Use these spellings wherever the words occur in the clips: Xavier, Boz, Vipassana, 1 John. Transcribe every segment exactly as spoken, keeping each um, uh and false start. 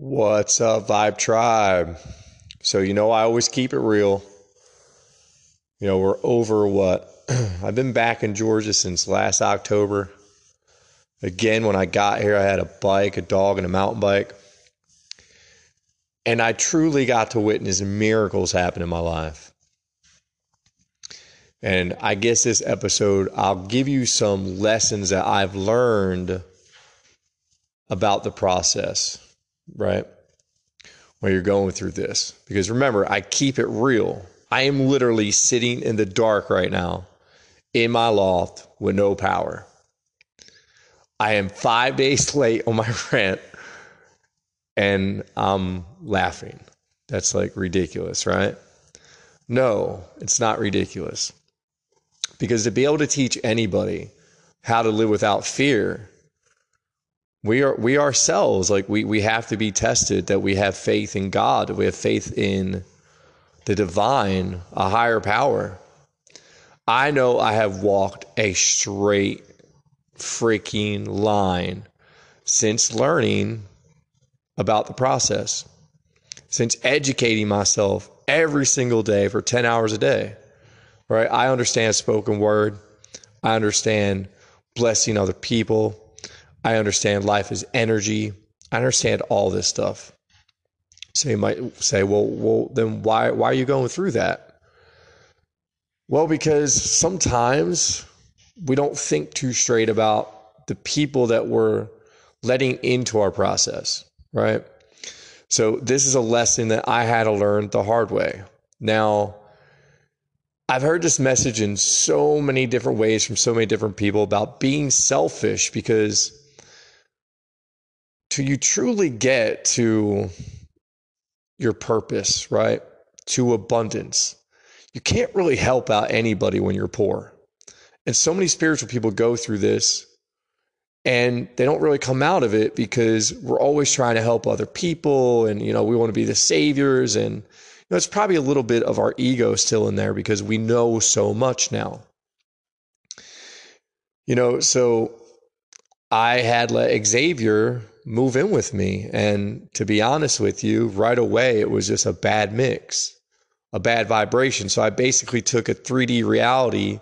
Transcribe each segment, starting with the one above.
What's up, Vibe Tribe? So, you know, I always keep it real. You know, we're over what? I've been back in Georgia since last October. Again, when I got here, I had a bike, a dog, and a mountain bike. And I truly got to witness miracles happen in my life. And I guess this episode, I'll give you some lessons that I've learned about the process. Right? While you're going through this. Because remember, I keep it real. I am literally sitting in the dark right now in my loft with no power. I am five days late on my rent and I'm laughing. That's like ridiculous, right? No, it's not ridiculous. Because to be able to teach anybody how to live without fear, We are we ourselves, like we, we have to be tested that we have faith in God, that we have faith in the divine, a higher power. I know I have walked a straight freaking line since learning about the process, since educating myself every single day for ten hours a day. Right? I understand spoken word. I understand blessing other people. I understand life is energy. I understand all this stuff. So you might say, well, well, then why, why are you going through that? Well, because sometimes we don't think too straight about the people that we're letting into our process, right? So this is a lesson that I had to learn the hard way. Now, I've heard this message in so many different ways from so many different people about being selfish, because to you truly get to your purpose, right? To abundance. You can't really help out anybody when you're poor. And so many spiritual people go through this and they don't really come out of it because we're always trying to help other people. And, you know, we want to be the saviors. And, you know, it's probably a little bit of our ego still in there because we know so much now, you know, so I had let Xavier move in with me. And to be honest with you, right away, it was just a bad mix, a bad vibration. So I basically took a three D reality,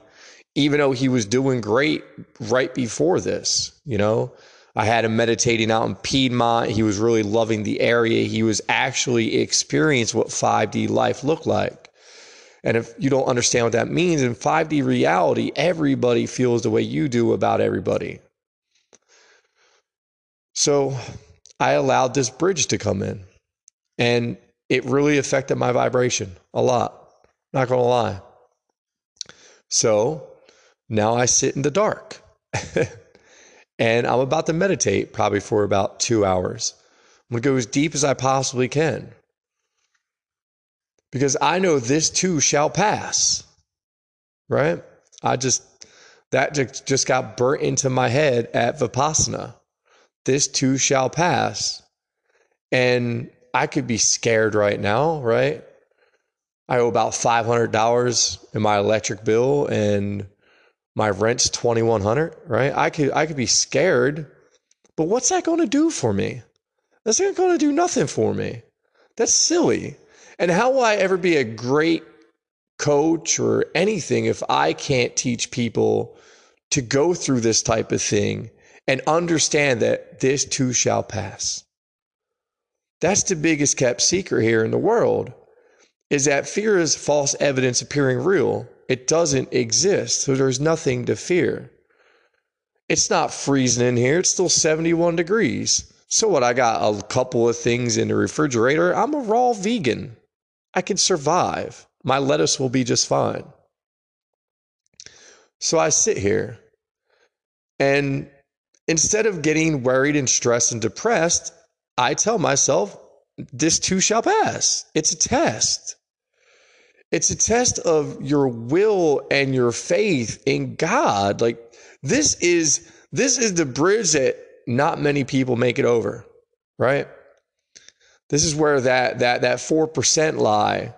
even though he was doing great right before this. You know, I had him meditating out in Piedmont. He was really loving the area. He was actually experiencing what five D life looked like. And if you don't understand what that means in five D reality, everybody feels the way you do about everybody. So I allowed this bridge to come in and it really affected my vibration a lot. Not going to lie. So now I sit in the dark and I'm about to meditate probably for about two hours. I'm going to go as deep as I possibly can because I know this too shall pass, right? I just, that just got burnt into my head at Vipassana. This too shall pass. And I could be scared right now, right? I owe about five hundred dollars in my electric bill and my rent's twenty-one hundred dollars, right? I could, I could be scared, but what's that going to do for me? That's not going to do nothing for me. That's silly. And how will I ever be a great coach or anything if I can't teach people to go through this type of thing and understand that this too shall pass? That's the biggest kept secret here in the world, is that fear is false evidence appearing real. It doesn't exist, so there's nothing to fear. It's not freezing in here. It's still seventy-one degrees. So what, I got a couple of things in the refrigerator. I'm a raw vegan. I can survive. My lettuce will be just fine. So I sit here and instead of getting worried and stressed and depressed, I tell myself, this too shall pass. It's a test. It's a test of your will and your faith in God. Like this is, this is the bridge that not many people make it over, right? This is where that, that, that four percent lie,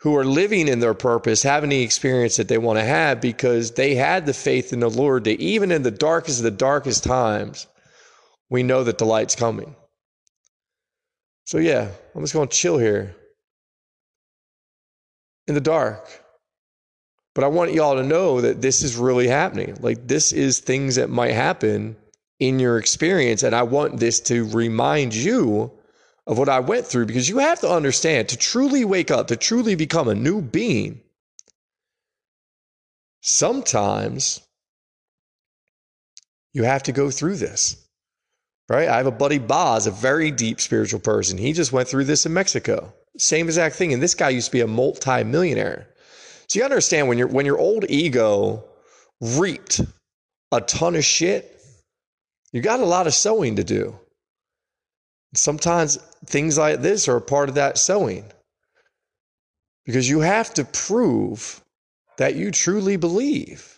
who are living in their purpose, having the experience that they want to have because they had the faith in the Lord that even in the darkest of the darkest times, we know that the light's coming. So yeah, I'm just going to chill here in the dark. But I want y'all to know that this is really happening. Like, this is things that might happen in your experience. And I want this to remind you of what I went through, because you have to understand, to truly wake up, to truly become a new being, sometimes you have to go through this, right? I have a buddy, Boz, a very deep spiritual person. He just went through this in Mexico. Same exact thing. And this guy used to be a multi-millionaire. So you understand, when, you're, when your old ego reaped a ton of shit, you got a lot of sowing to do. Sometimes things like this are a part of that sowing, because you have to prove that you truly believe.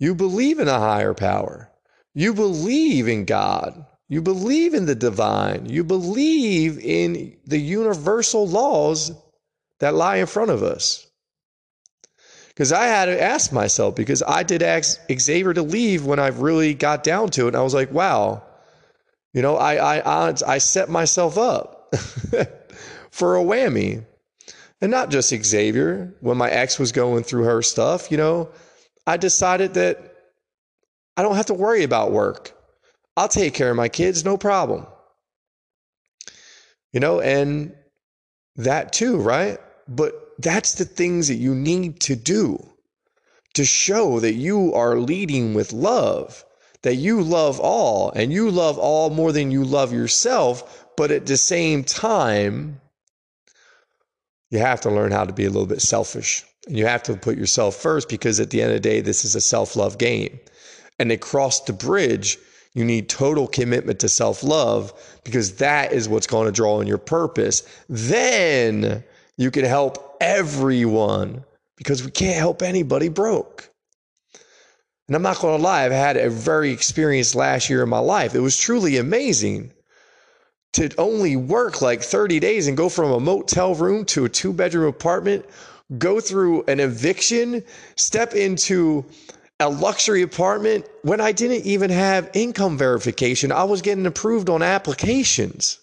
You believe in a higher power. You believe in God. You believe in the divine. You believe in the universal laws that lie in front of us. Because I had to ask myself, because I did ask Xavier to leave when I really got down to it. And I was like, wow, you know, I, I, I set myself up for a whammy. And not just Xavier. When my ex was going through her stuff, you know, I decided that I don't have to worry about work. I'll take care of my kids, no problem. You know, and that too, right? But that's the things that you need to do to show that you are leading with love, that you love all, and you love all more than you love yourself. But at the same time, you have to learn how to be a little bit selfish, and you have to put yourself first, because at the end of the day, this is a self-love game. And to cross the bridge, you need total commitment to self-love, because that is what's going to draw in your purpose. Then you can help everyone, because we can't help anybody broke. And I'm not going to lie, I've had a very experience last year in my life. It was truly amazing to only work like thirty days and go from a motel room to a two-bedroom apartment, go through an eviction, step into a luxury apartment when I didn't even have income verification. I was getting approved on applications.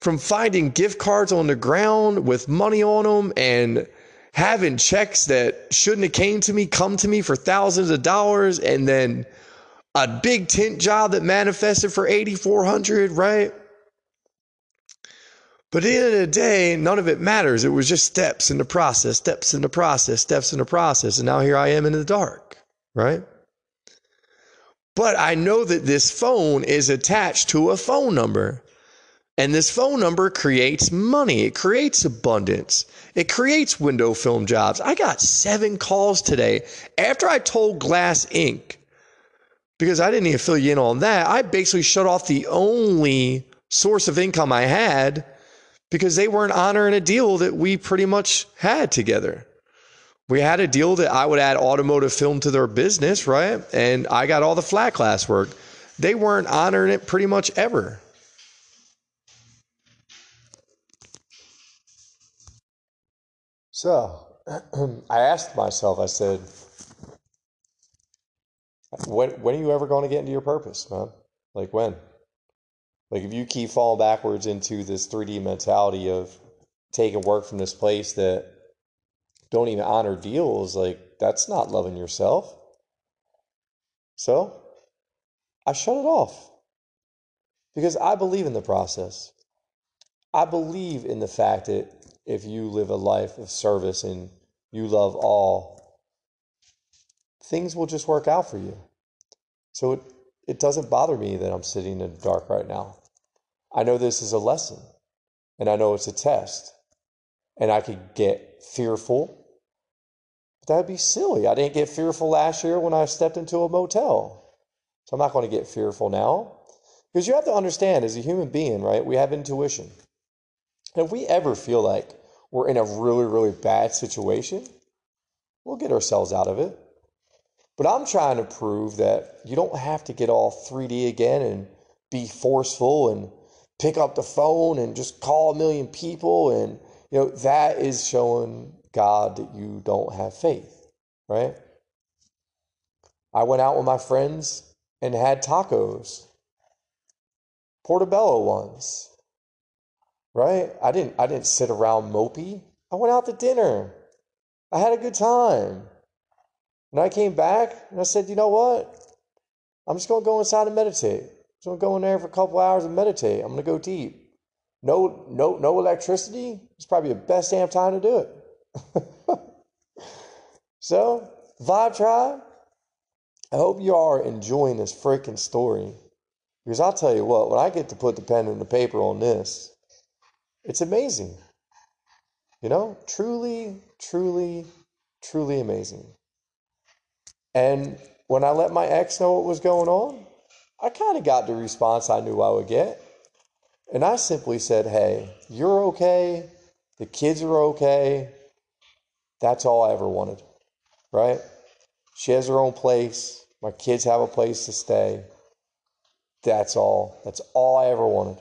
From finding gift cards on the ground with money on them and having checks that shouldn't have came to me, come to me for thousands of dollars, and then a big tent job that manifested for eighty-four hundred, right? But at the end of the day, none of it matters. It was just steps in the process, steps in the process, steps in the process. And now here I am in the dark, right? But I know that this phone is attached to a phone number. And this phone number creates money. It creates abundance. It creates window film jobs. I got seven calls today after I told Glass Incorporated, because I didn't even fill you in on that. I basically shut off the only source of income I had, because they weren't honoring a deal that we pretty much had together. We had a deal that I would add automotive film to their business, right? And I got all the flat glass work. They weren't honoring it pretty much ever. So I asked myself, I said, When, when are you ever going to get into your purpose, man? Like, when? Like, if you keep falling backwards into this three D mentality of taking work from this place that don't even honor deals, like, that's not loving yourself. So I shut it off, because I believe in the process. I believe in the fact that if you live a life of service and you love all, things will just work out for you. So it, it doesn't bother me that I'm sitting in the dark right now. I know this is a lesson, and I know it's a test, and I could get fearful, but that'd be silly. I didn't get fearful last year when I stepped into a motel. So I'm not going to get fearful now, because you have to understand, as a human being, right, we have intuition. And if we ever feel like we're in a really, really bad situation, we'll get ourselves out of it. But I'm trying to prove that you don't have to get all three D again and be forceful and pick up the phone and just call a million people. And, you know, that is showing God that you don't have faith, right? I went out with my friends and had tacos. portobello ones, right? I didn't, I didn't sit around mopey. I went out to dinner. I had a good time. And I came back and I said, you know what? I'm just going to go inside and meditate. I'm just going to go in there for a couple hours and meditate. I'm going to go deep. No, no, no electricity. It's probably the best damn time to do it. So, Vibe Tribe, I hope you are enjoying this freaking story. Because I'll tell you what, when I get to put the pen and the paper on this, it's amazing. You know, truly, truly, truly amazing. And when I let my ex know what was going on, I kind of got the response I knew I would get. And I simply said, hey, you're okay. The kids are okay. That's all I ever wanted, right? She has her own place. My kids have a place to stay. That's all. That's all I ever wanted.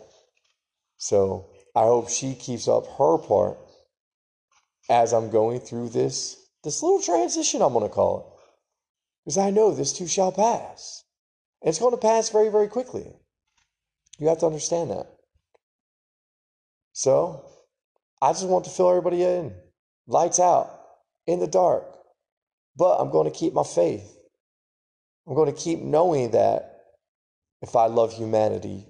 So I hope she keeps up her part as I'm going through this, this little transition, I'm going to call it. Because I know this too shall pass. And it's going to pass very, very quickly. You have to understand that. So, I just want to fill everybody in. Lights out. In the dark. But I'm going to keep my faith. I'm going to keep knowing that if I love humanity,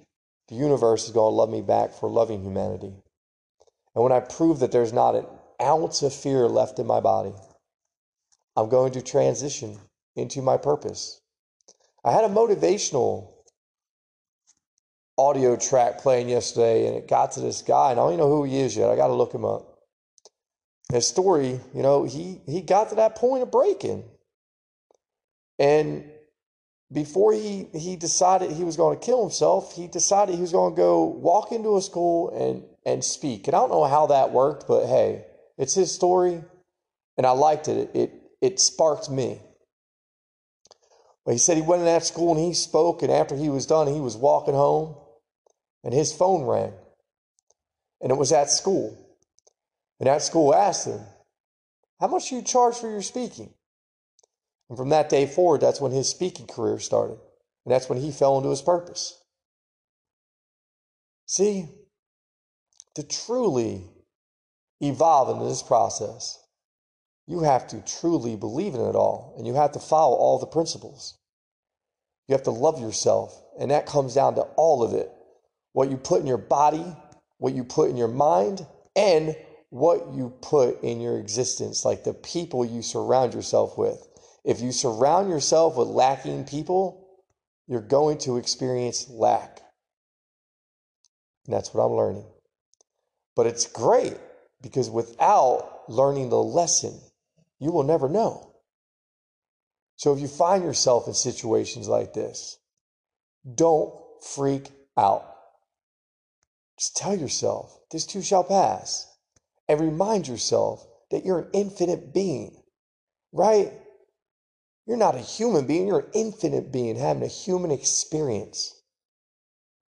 the universe is going to love me back for loving humanity. And when I prove that there's not an ounce of fear left in my body, I'm going to transition into my purpose. I had a motivational audio track playing yesterday, and it got to this guy, and I don't even know who he is yet. I got to look him up. His story, you know, he, he got to that point of breaking. And before he, he decided he was going to kill himself, he decided he was going to go walk into a school and, and speak. And I don't know how that worked, but hey, it's his story, and I liked it. It, it, it sparked me. He said he went in that school and he spoke, and after he was done, he was walking home and his phone rang. And it was at school. And that school asked him, how much do you charge for your speaking? And from that day forward, that's when his speaking career started. And that's when he fell into his purpose. See, to truly evolve into this process, you have to truly believe in it all, and you have to follow all the principles. You have to love yourself, and that comes down to all of it. What you put in your body, what you put in your mind, and what you put in your existence, like the people you surround yourself with. If you surround yourself with lacking people, you're going to experience lack. And that's what I'm learning. But it's great, because without learning the lesson, you will never know. So if you find yourself in situations like this, don't freak out. Just tell yourself, this too shall pass. And remind yourself that you're an infinite being, right? You're not a human being. You're an infinite being having a human experience.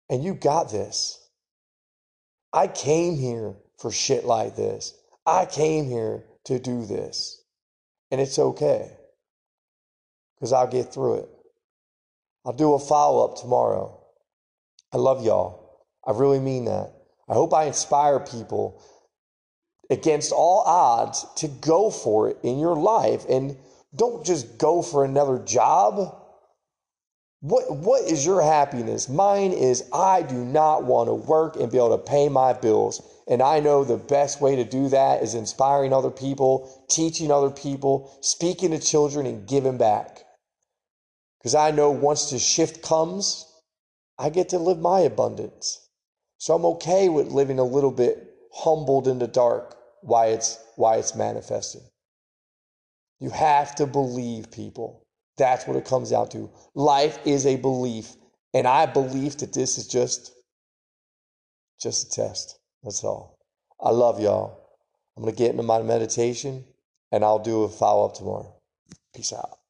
And you got this. I came here for shit like this. I came here to do this, and it's okay, because I'll get through it. I'll do a follow-up tomorrow. I love y'all. I really mean that. I hope I inspire people against all odds to go for it in your life, and don't just go for another job. What, what is your happiness? Mine is I do not want to work and be able to pay my bills. And I know the best way to do that is inspiring other people, teaching other people, speaking to children, and giving back. Because I know once the shift comes, I get to live my abundance. So I'm okay with living a little bit humbled in the dark why it's, why it's manifesting. You have to believe, people. That's what it comes down to. Life is a belief. And I believe that this is just, just a test. That's all. I love y'all. I'm going to get into my meditation, and I'll do a follow-up tomorrow. Peace out.